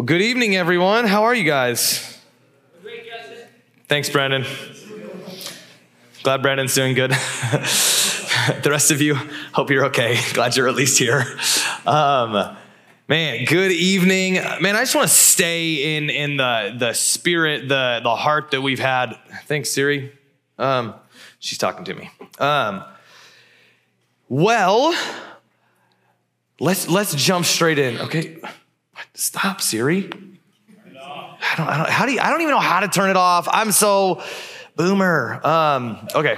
Well, good evening, everyone. How are you guys? Great, Justin. Thanks, Brandon. Glad Brandon's doing good. The rest of you, hope you're okay. Glad you're at least here. Man, good evening. Man, I just want to stay in the spirit, the heart that we've had. Thanks, Siri. She's talking to me. Well, let's jump straight in. Okay. Stop, Siri. I don't how do you, I don't even know how to turn it off. I'm so boomer. Okay.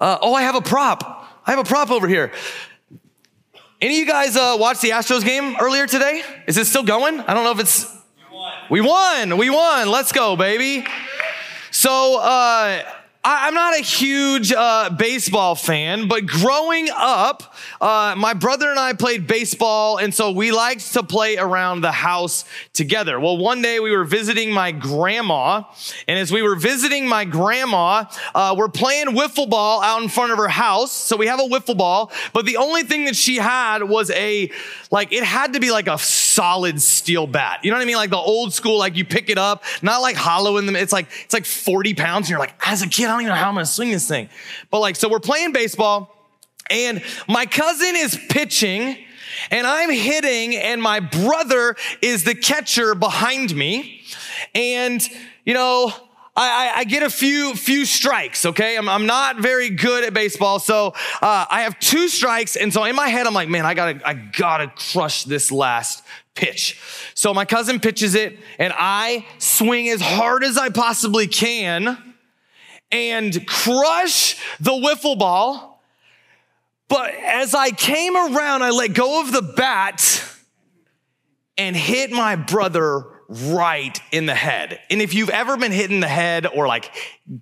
I have a prop. I have a prop over here. Any of you guys watch the Astros game earlier today? Is it still going? I don't know if it's... We won. Let's go, baby. So I'm not a huge baseball fan, but growing up, my brother and I played baseball, and so we liked to play around the house together. Well, one day we were visiting my grandma, and as we were visiting my grandma, we're playing wiffle ball out in front of her house. So we have a wiffle ball, but the only thing that she had was it had to be like a solid steel bat. You know what I mean? Like the old school, like you pick it up, not like hollow in them. It's like 40 pounds, and you're like, as a kid, I don't even know how I'm going to swing this thing. But so we're playing baseball and my cousin is pitching and I'm hitting and my brother is the catcher behind me. And, I get a few strikes, okay? I'm not very good at baseball, so I have two strikes, and so in my head, I'm like, man, I gotta crush this last pitch. So my cousin pitches it, and I swing as hard as I possibly can and crush the wiffle ball, but as I came around, I let go of the bat and hit my brother right in the head. And if you've ever been hit in the head or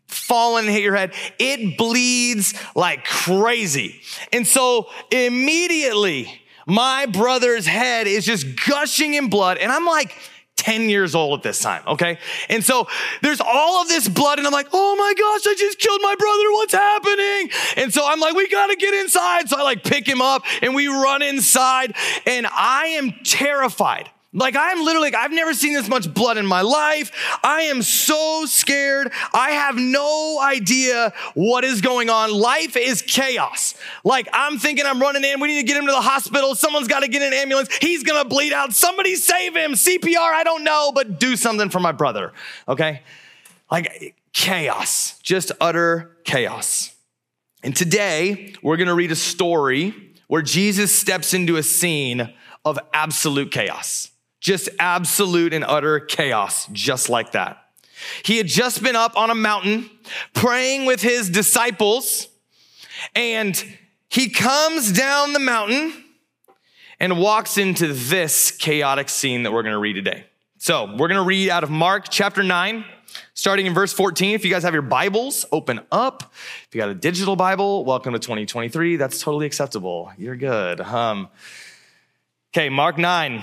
fallen and hit your head, it bleeds like crazy. And so immediately my brother's head is just gushing in blood. And I'm like 10 years old at this time, okay? And so there's all of this blood and I'm like, oh my gosh, I just killed my brother. What's happening? And so I'm like, we gotta get inside. So I pick him up and we run inside and I am terrified. I'm literally, I've never seen this much blood in my life. I am so scared. I have no idea what is going on. Life is chaos. I'm thinking I'm running in. We need to get him to the hospital. Someone's got to get an ambulance. He's going to bleed out. Somebody save him. CPR, I don't know, but do something for my brother, okay? Chaos, just utter chaos. And today, we're going to read a story where Jesus steps into a scene of absolute chaos. Just absolute and utter chaos, just like that. He had just been up on a mountain praying with his disciples, and he comes down the mountain and walks into this chaotic scene that we're going to read today. So we're going to read out of Mark chapter 9, starting in verse 14. If you guys have your Bibles, open up. If you got a digital Bible, welcome to 2023. That's totally acceptable. You're good. Okay, Mark 9,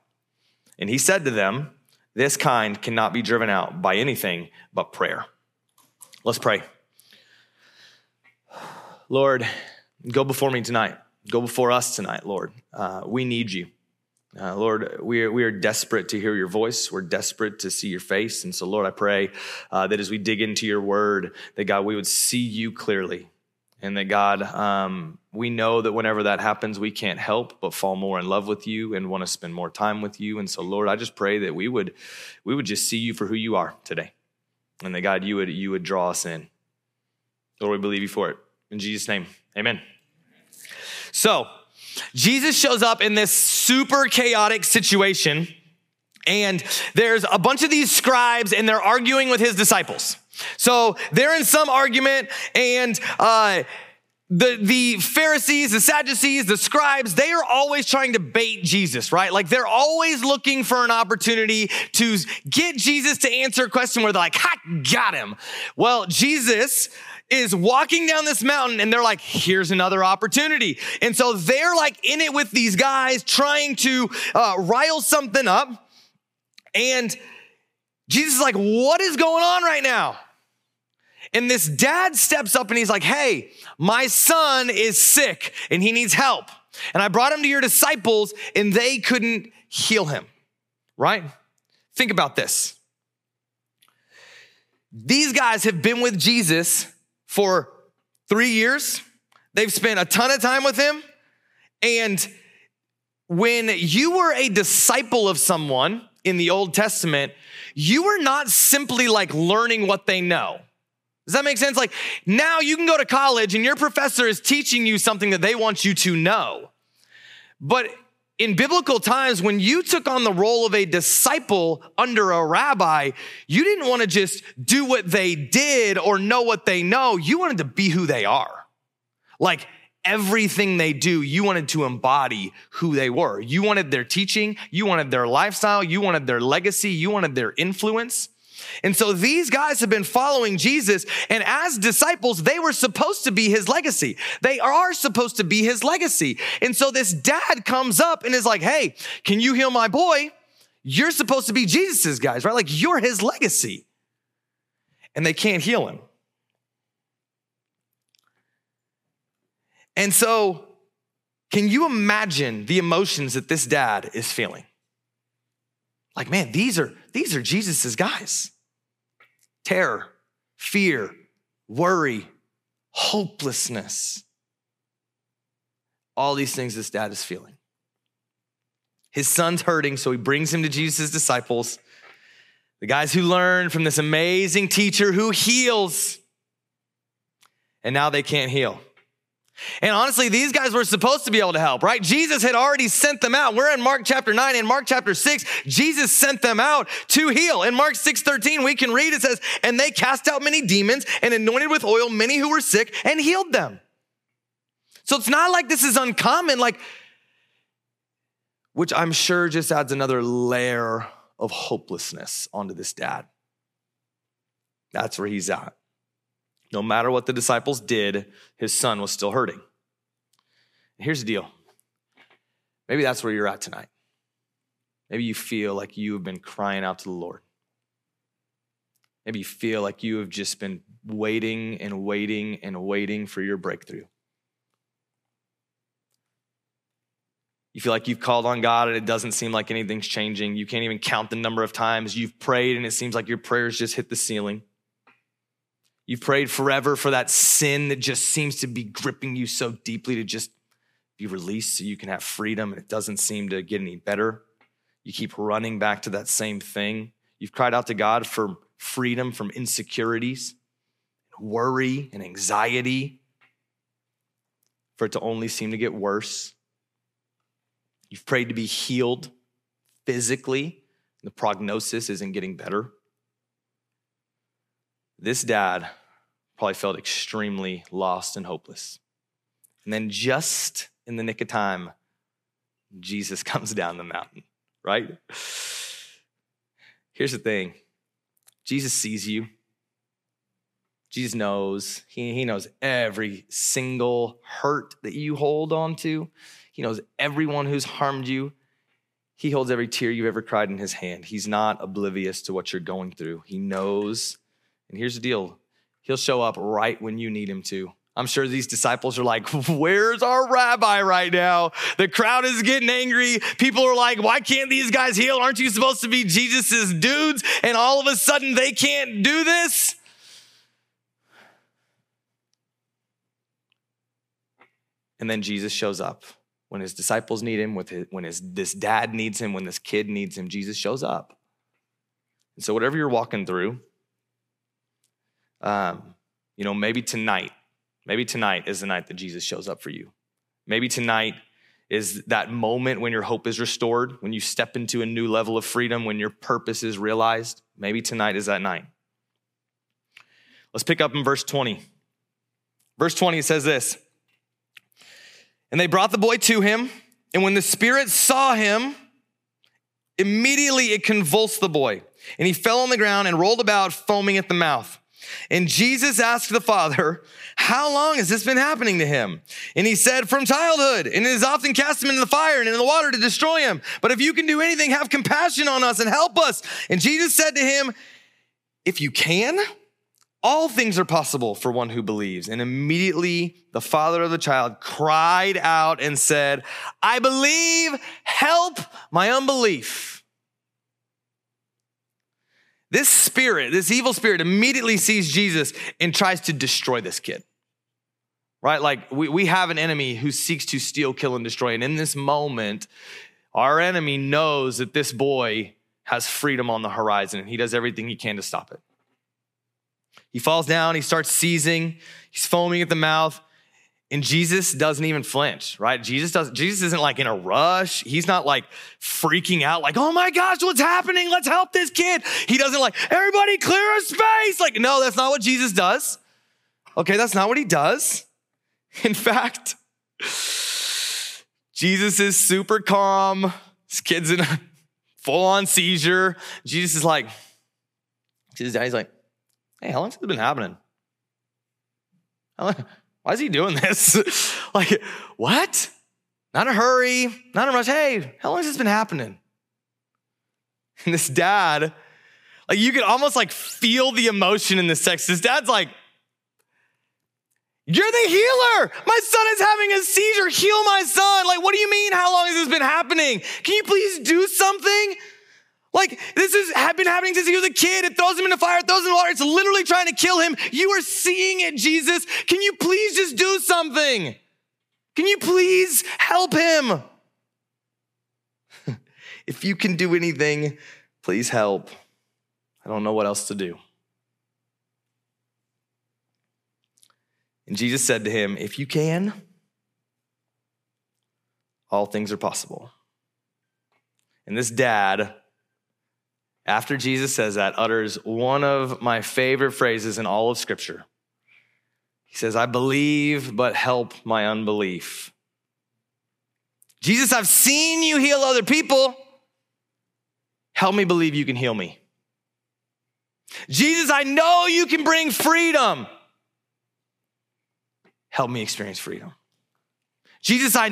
And he said to them, "This kind cannot be driven out by anything but prayer." Let's pray. Lord, go before me tonight. Go before us tonight, Lord. We need you. Lord, we are desperate to hear your voice. We're desperate to see your face. And so, Lord, I pray that as we dig into your word, that, God, we would see you clearly. And that, God, we know that whenever that happens, we can't help but fall more in love with you and want to spend more time with you. And so, Lord, I just pray that we would just see you for who you are today. And that, God, you would draw us in. Lord, we believe you for it. In Jesus' name, amen. So Jesus shows up in this super chaotic situation. And there's a bunch of these scribes, and they're arguing with his disciples. So they're in some argument, and the Pharisees, the Sadducees, the scribes, they are always trying to bait Jesus, right? Like, they're always looking for an opportunity to get Jesus to answer a question where they're like, "Ha, got him." Well, Jesus is walking down this mountain, and they're like, "Here's another opportunity." And so they're like in it with these guys, trying to rile something up. And Jesus is like, "What is going on right now?" And this dad steps up and he's like, "Hey, my son is sick and he needs help. And I brought him to your disciples and they couldn't heal him," right? Think about this. These guys have been with Jesus for 3 years. They've spent a ton of time with him. And when you were a disciple of someone in the Old Testament, you were not simply like learning what they know. Does that make sense? Like, now you can go to college and your professor is teaching you something that they want you to know. But in biblical times, when you took on the role of a disciple under a rabbi, you didn't want to just do what they did or know what they know. You wanted to be who they are. Like, everything they do, you wanted to embody who they were. You wanted their teaching. You wanted their lifestyle. You wanted their legacy. You wanted their influence. And so these guys have been following Jesus, and as disciples, they were supposed to be his legacy. They are supposed to be his legacy. And so this dad comes up and is like, "Hey, can you heal my boy? You're supposed to be Jesus's guys, right? Like, you're his legacy." And they can't heal him. And so, can you imagine the emotions that this dad is feeling? Like, man, these are Jesus's guys. Terror, fear, worry, hopelessness. All these things this dad is feeling. His son's hurting, so he brings him to Jesus' disciples, the guys who learn from this amazing teacher who heals, and now they can't heal. And honestly, these guys were supposed to be able to help, right? Jesus had already sent them out. We're in Mark chapter 9. In Mark chapter 6, Jesus sent them out to heal. In Mark 6:13, we can read, it says, "And they cast out many demons and anointed with oil many who were sick and healed them." So it's not like this is uncommon, like, which I'm sure just adds another layer of hopelessness onto this dad. That's where he's at. No matter what the disciples did, his son was still hurting. Here's the deal. Maybe that's where you're at tonight. Maybe you feel like you have been crying out to the Lord. Maybe you feel like you have just been waiting and waiting and waiting for your breakthrough. You feel like you've called on God and it doesn't seem like anything's changing. You can't even count the number of times you've prayed and it seems like your prayers just hit the ceiling. You've prayed forever for that sin that just seems to be gripping you so deeply to just be released so you can have freedom, and it doesn't seem to get any better. You keep running back to that same thing. You've cried out to God for freedom from insecurities, worry, and anxiety, for it to only seem to get worse. You've prayed to be healed physically, the prognosis isn't getting better. This dad probably felt extremely lost and hopeless. And then just in the nick of time, Jesus comes down the mountain, right? Here's the thing. Jesus sees you. Jesus knows. He knows every single hurt that you hold on to. He knows everyone who's harmed you. He holds every tear you've ever cried in his hand. He's not oblivious to what you're going through. He knows. And here's the deal. He'll show up right when you need him to. I'm sure these disciples are like, where's our rabbi right now? The crowd is getting angry. People are like, why can't these guys heal? Aren't you supposed to be Jesus's dudes? And all of a sudden they can't do this? And then Jesus shows up. When his disciples need him, this dad needs him, when this kid needs him, Jesus shows up. And so whatever you're walking through, maybe tonight is the night that Jesus shows up for you. Maybe tonight is that moment when your hope is restored, when you step into a new level of freedom, when your purpose is realized. Maybe tonight is that night. Let's pick up in verse 20. Verse 20 says this. And they brought the boy to him, and when the spirit saw him, immediately it convulsed the boy, and he fell on the ground and rolled about, foaming at the mouth. And Jesus asked the father, how long has this been happening to him? And he said, from childhood, and it has often cast him into the fire and into the water to destroy him. But if you can do anything, have compassion on us and help us. And Jesus said to him, if you can, all things are possible for one who believes. And immediately the father of the child cried out and said, I believe, help my unbelief. This spirit, this evil spirit, immediately sees Jesus and tries to destroy this kid, right? Like we have an enemy who seeks to steal, kill, and destroy. And in this moment, our enemy knows that this boy has freedom on the horizon, and he does everything he can to stop it. He falls down, he starts seizing, he's foaming at the mouth, and Jesus doesn't even flinch, right? Jesus isn't like in a rush. He's not like freaking out, like, oh my gosh, what's happening? Let's help this kid. He doesn't like, everybody clear a space. Like, no, that's not what Jesus does. Okay, that's not what he does. In fact, Jesus is super calm. This kid's in a full-on seizure. Jesus is like, hey, how long has this been happening? Why is he doing this? Like, what? Not a hurry, not a rush. Hey, how long has this been happening? And this dad, like you could almost like feel the emotion in this text. This dad's like, you're the healer. My son is having a seizure. Heal my son. Like, what do you mean? How long has this been happening? Can you please do something? Like, this has been happening since he was a kid. It throws him in the fire, it throws him in the water. It's literally trying to kill him. You are seeing it, Jesus. Can you please just do something? Can you please help him? If you can do anything, please help. I don't know what else to do. And Jesus said to him, if you can, all things are possible. And this dad, after Jesus says that, utters one of my favorite phrases in all of Scripture. He says, I believe, but help my unbelief. Jesus, I've seen you heal other people. Help me believe you can heal me. Jesus, I know you can bring freedom. Help me experience freedom. Jesus, I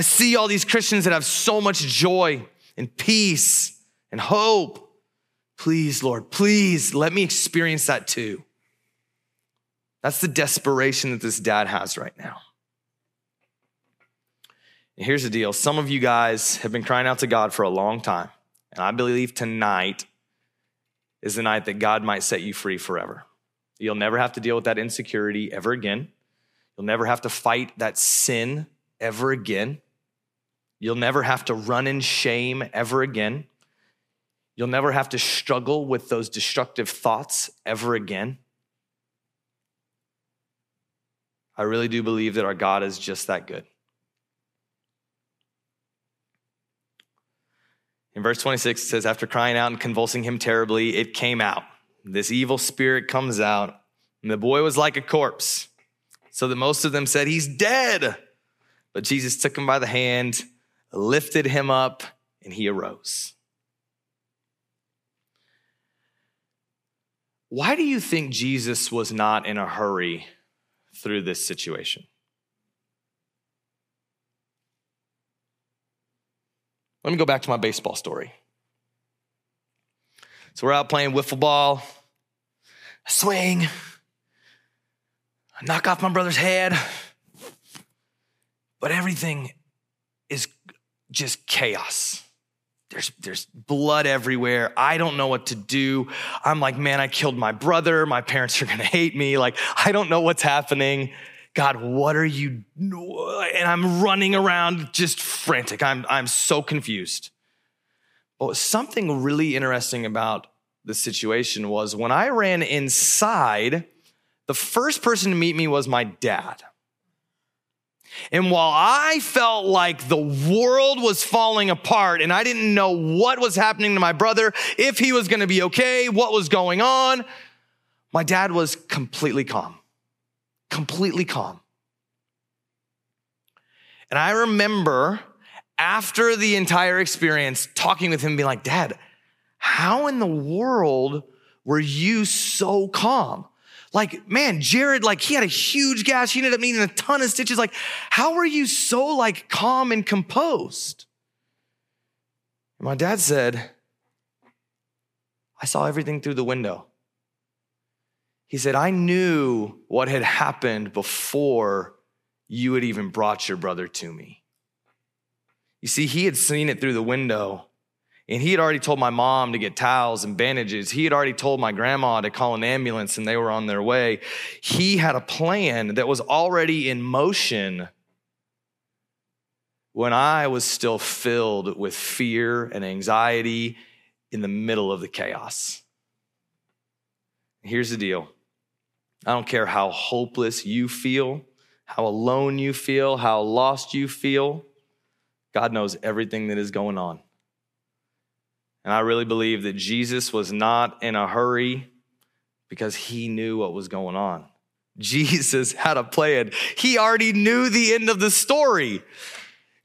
see all these Christians that have so much joy and peace and hope. Please, Lord, please let me experience that too. That's the desperation that this dad has right now. And here's the deal. Some of you guys have been crying out to God for a long time. And I believe tonight is the night that God might set you free forever. You'll never have to deal with that insecurity ever again. You'll never have to fight that sin ever again. You'll never have to run in shame ever again. You'll never have to struggle with those destructive thoughts ever again. I really do believe that our God is just that good. In verse 26, it says, after crying out and convulsing him terribly, it came out. This evil spirit comes out, and the boy was like a corpse, so that most of them said, he's dead. But Jesus took him by the hand, lifted him up, and he arose. Why do you think Jesus was not in a hurry through this situation? Let me go back to my baseball story. So we're out playing wiffle ball. I swing. I knock off my brother's head. But everything is just chaos. There's blood everywhere. I don't know what to do. I'm like, man, I killed my brother. My parents are going to hate me. Like, I don't know what's happening. God, what are you doing? And I'm running around just frantic. I'm so confused. Well, something really interesting about the situation was when I ran inside, the first person to meet me was my dad. And while I felt like the world was falling apart and I didn't know what was happening to my brother, if he was going to be okay, what was going on, my dad was completely calm. Completely calm. And I remember after the entire experience talking with him, being like, Dad, how in the world were you so calm? Like, man, Jared, like he had a huge gash. He ended up needing a ton of stitches. Like, how were you so like calm and composed? And my dad said, I saw everything through the window. He said, I knew what had happened before you had even brought your brother to me. You see, he had seen it through the window, and he had already told my mom to get towels and bandages. He had already told my grandma to call an ambulance, and they were on their way. He had a plan that was already in motion when I was still filled with fear and anxiety in the middle of the chaos. Here's the deal. I don't care how hopeless you feel, how alone you feel, how lost you feel. God knows everything that is going on. And I really believe that Jesus was not in a hurry because he knew what was going on. Jesus had a plan. He already knew the end of the story.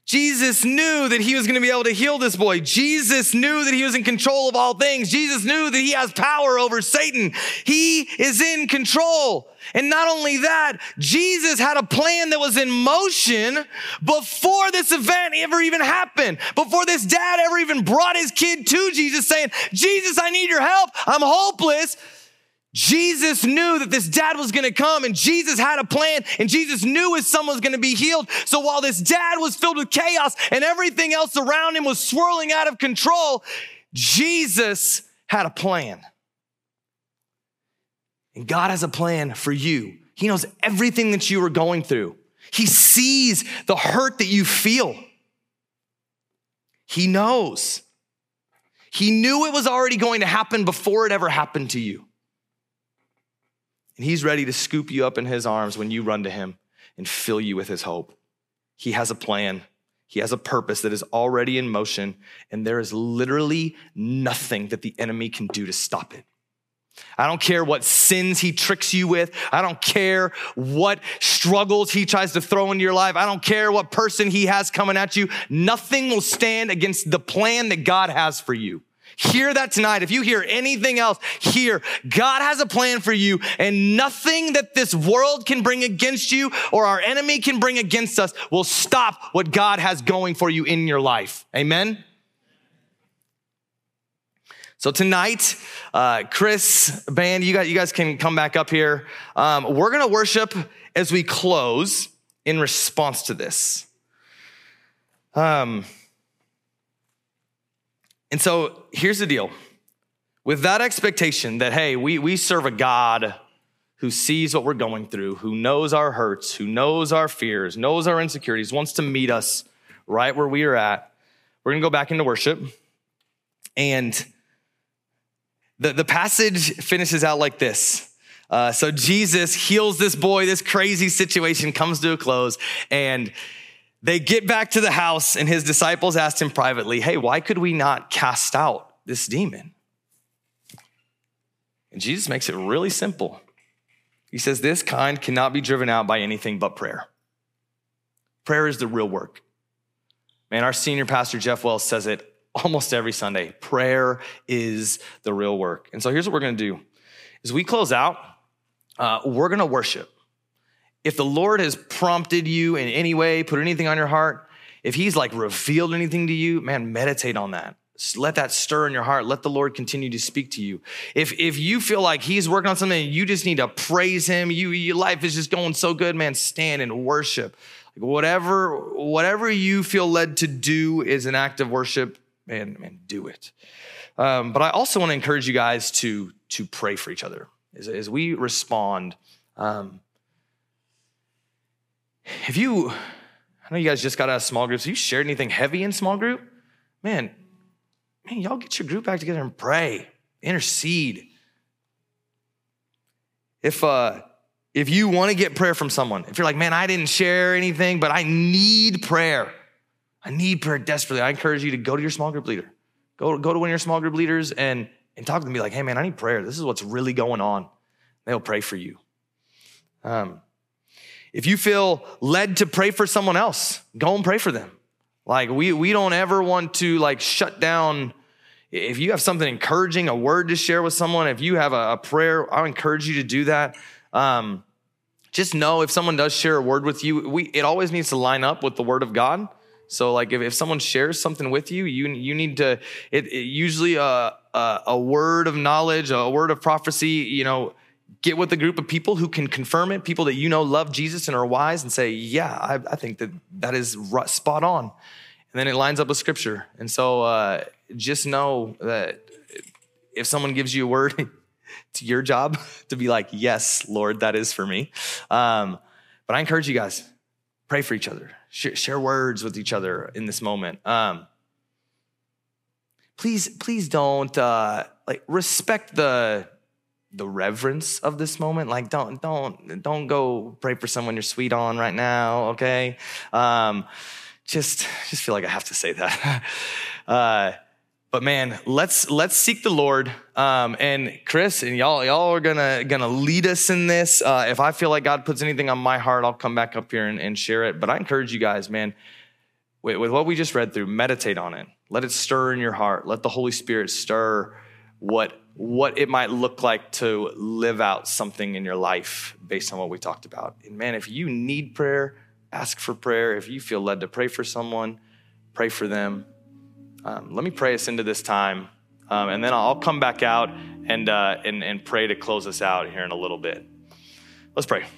Jesus knew that he was going to be able to heal this boy. Jesus knew that he was in control of all things. Jesus knew that he has power over Satan. He is in control. And not only that, Jesus had a plan that was in motion before this event ever even happened, before this dad ever even brought his kid to Jesus saying, Jesus, I need your help. I'm hopeless. Jesus knew that this dad was going to come, and Jesus had a plan, and Jesus knew his son was going to be healed. So while this dad was filled with chaos and everything else around him was swirling out of control, Jesus had a plan. And God has a plan for you. He knows everything that you are going through. He sees the hurt that you feel. He knows. He knew it was already going to happen before it ever happened to you. And he's ready to scoop you up in his arms when you run to him and fill you with his hope. He has a plan. He has a purpose that is already in motion, and there is literally nothing that the enemy can do to stop it. I don't care what sins he tricks you with. I don't care what struggles he tries to throw into your life. I don't care what person he has coming at you. Nothing will stand against the plan that God has for you. Hear that tonight. If you hear anything else, hear God has a plan for you, and nothing that this world can bring against you or our enemy can bring against us will stop what God has going for you in your life. Amen? So tonight, Chris, band, you guys can come back up here. We're going to worship as we close in response to this. And so here's the deal. With that expectation that, hey, we serve a God who sees what we're going through, who knows our hurts, who knows our fears, knows our insecurities, wants to meet us right where we are at, we're going to go back into worship. And the passage finishes out like this. So Jesus heals this boy, this crazy situation comes to a close, and They get back to the house, and his disciples asked him privately, hey, why could we not cast out this demon? And Jesus makes it really simple. He says, this kind cannot be driven out by anything but prayer. Prayer is the real work. Man, our senior pastor, Jeff Wells, says it almost every Sunday. Prayer is the real work. And so here's what we're going to do. As we close out, we're going to worship. If the Lord has prompted you in any way, put anything on your heart, if he's like revealed anything to you, man, meditate on that. Let that stir in your heart. Let the Lord continue to speak to you. If you feel like he's working on something and you just need to praise him, your life is just going so good, man, stand and worship. Like whatever you feel led to do is an act of worship, man, do it. But I also want to encourage you guys to pray for each other. As we respond, I know you guys just got out of small groups. Have you shared anything heavy in small group? Man, y'all get your group back together and pray, intercede. If you want to get prayer from someone, if you're like, man, I didn't share anything, but I need prayer. I need prayer desperately. I encourage you to go to your small group leader. Go to one of your small group leaders and talk to them. Be like, hey, man, I need prayer. This is what's really going on. They'll pray for you. If you feel led to pray for someone else, go and pray for them. Like we don't ever want to like shut down. If you have something encouraging, a word to share with someone, if you have a prayer, I encourage you to do that. Just know if someone does share a word with you, it always needs to line up with the word of God. So like if someone shares something with you, you need to, it usually a word of knowledge, a word of prophecy, get with a group of people who can confirm it, people that love Jesus and are wise and say, yeah, I think that is spot on. And then it lines up with scripture. And so just know that if someone gives you a word, it's your job to be like, yes, Lord, that is for me. But I encourage you guys, pray for each other. Share words with each other in this moment. Please don't respect the reverence of this moment. Like don't go pray for someone you're sweet on right now. Okay, just feel like I have to say that. But man, let's seek the Lord. And Chris and y'all are gonna lead us in this. If I feel like God puts anything on my heart, I'll come back up here and share it. But I encourage you guys, man, with what we just read through, meditate on it. Let it stir in your heart. Let the Holy Spirit stir what it might look like to live out something in your life based on what we talked about. And man, if you need prayer, ask for prayer. If you feel led to pray for someone, pray for them. Let me pray us into this time, and then I'll come back out and pray to close us out here in a little bit. Let's pray.